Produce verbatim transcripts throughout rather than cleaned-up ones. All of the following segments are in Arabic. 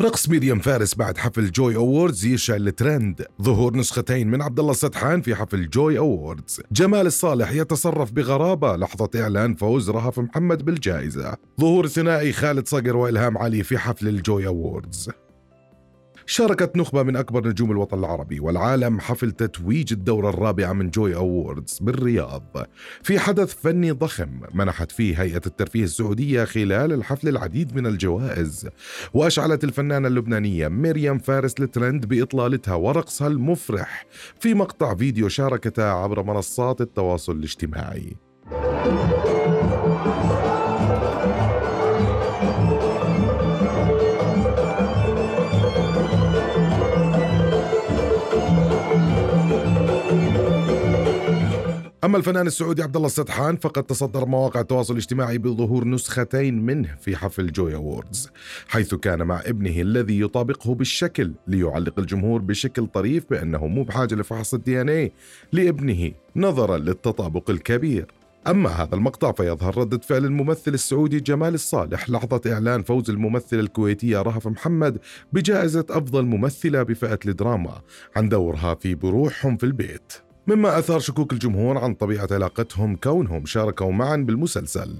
رقص ميريام فارس بعد حفل جوي أوردز يشعل الترند. ظهور نسختين من عبدالله السدحان في حفل جوي أوردز. جمال الصالح يتصرف بغرابة لحظة إعلان فوز رهف محمد بالجائزة. ظهور ثنائي خالد صقر وإلهام علي في حفل الجوي أوردز. شاركت نخبة من أكبر نجوم الوطن العربي والعالم حفل تتويج الدورة الرابعة من جوي أوردز بالرياض في حدث فني ضخم منحت فيه هيئة الترفيه السعودية خلال الحفل العديد من الجوائز، وأشعلت الفنانة اللبنانية ميريام فارس الترند بإطلالتها ورقصها المفرح في مقطع فيديو شاركتها عبر منصات التواصل الاجتماعي. أما الفنان السعودي عبدالله السدحان فقد تصدر مواقع التواصل الاجتماعي بظهور نسختين منه في حفل جوي أوردز، حيث كان مع ابنه الذي يطابقه بالشكل، ليعلق الجمهور بشكل طريف بأنه مو بحاجة لفحص الدي إن إيه لابنه نظرا للتطابق الكبير. أما هذا المقطع فيظهر ردة فعل الممثل السعودي جمال الصالح لحظة إعلان فوز الممثلة الكويتية رهف محمد بجائزة أفضل ممثلة بفئة الدراما عن دورها في بروحهم في البيت، مما أثار شكوك الجمهور عن طبيعة علاقتهم كونهم شاركوا معا بالمسلسل.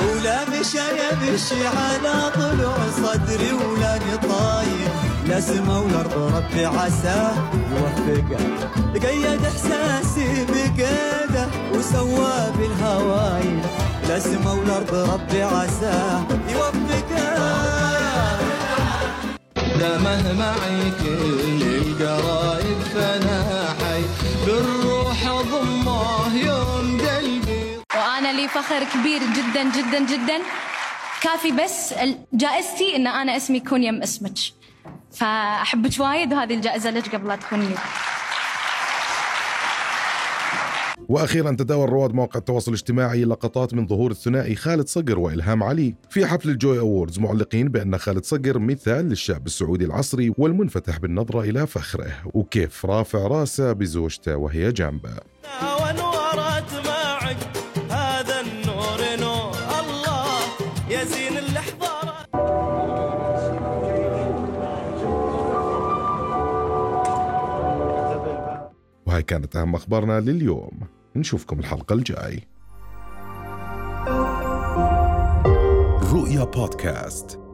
ولا مشى يمشي على طلوع صدري ولا نطاير لازمه و الارض ربي عساه يوفقه قيد احساسي بقيده وسوى بالهوايل لازمه و الارض ربي عساه يوفقه. لا مهما معي كل القرايب فانا حي بالروح اضمه يوم قلبي، وانا لي فخر كبير جدا جدا جدا. كافي بس جائزتي ان انا اسمي يكون يم اسمك، فأحبك وايد وهذه الجائزة لك قبل لا تكون لي. وأخيرا تداول رواد مواقع التواصل الاجتماعي لقطات من ظهور الثنائي خالد صقر وإلهام علي في حفل الجوي أوردز، معلقين بأن خالد صقر مثال للشاب السعودي العصري والمنفتح بالنظرة إلى فخره، وكيف رافع راسه بزوجته وهي جنبه. وهي كانت أهم أخبارنا لليوم، نشوفكم الحلقة الجاي. رؤيا بودكاست.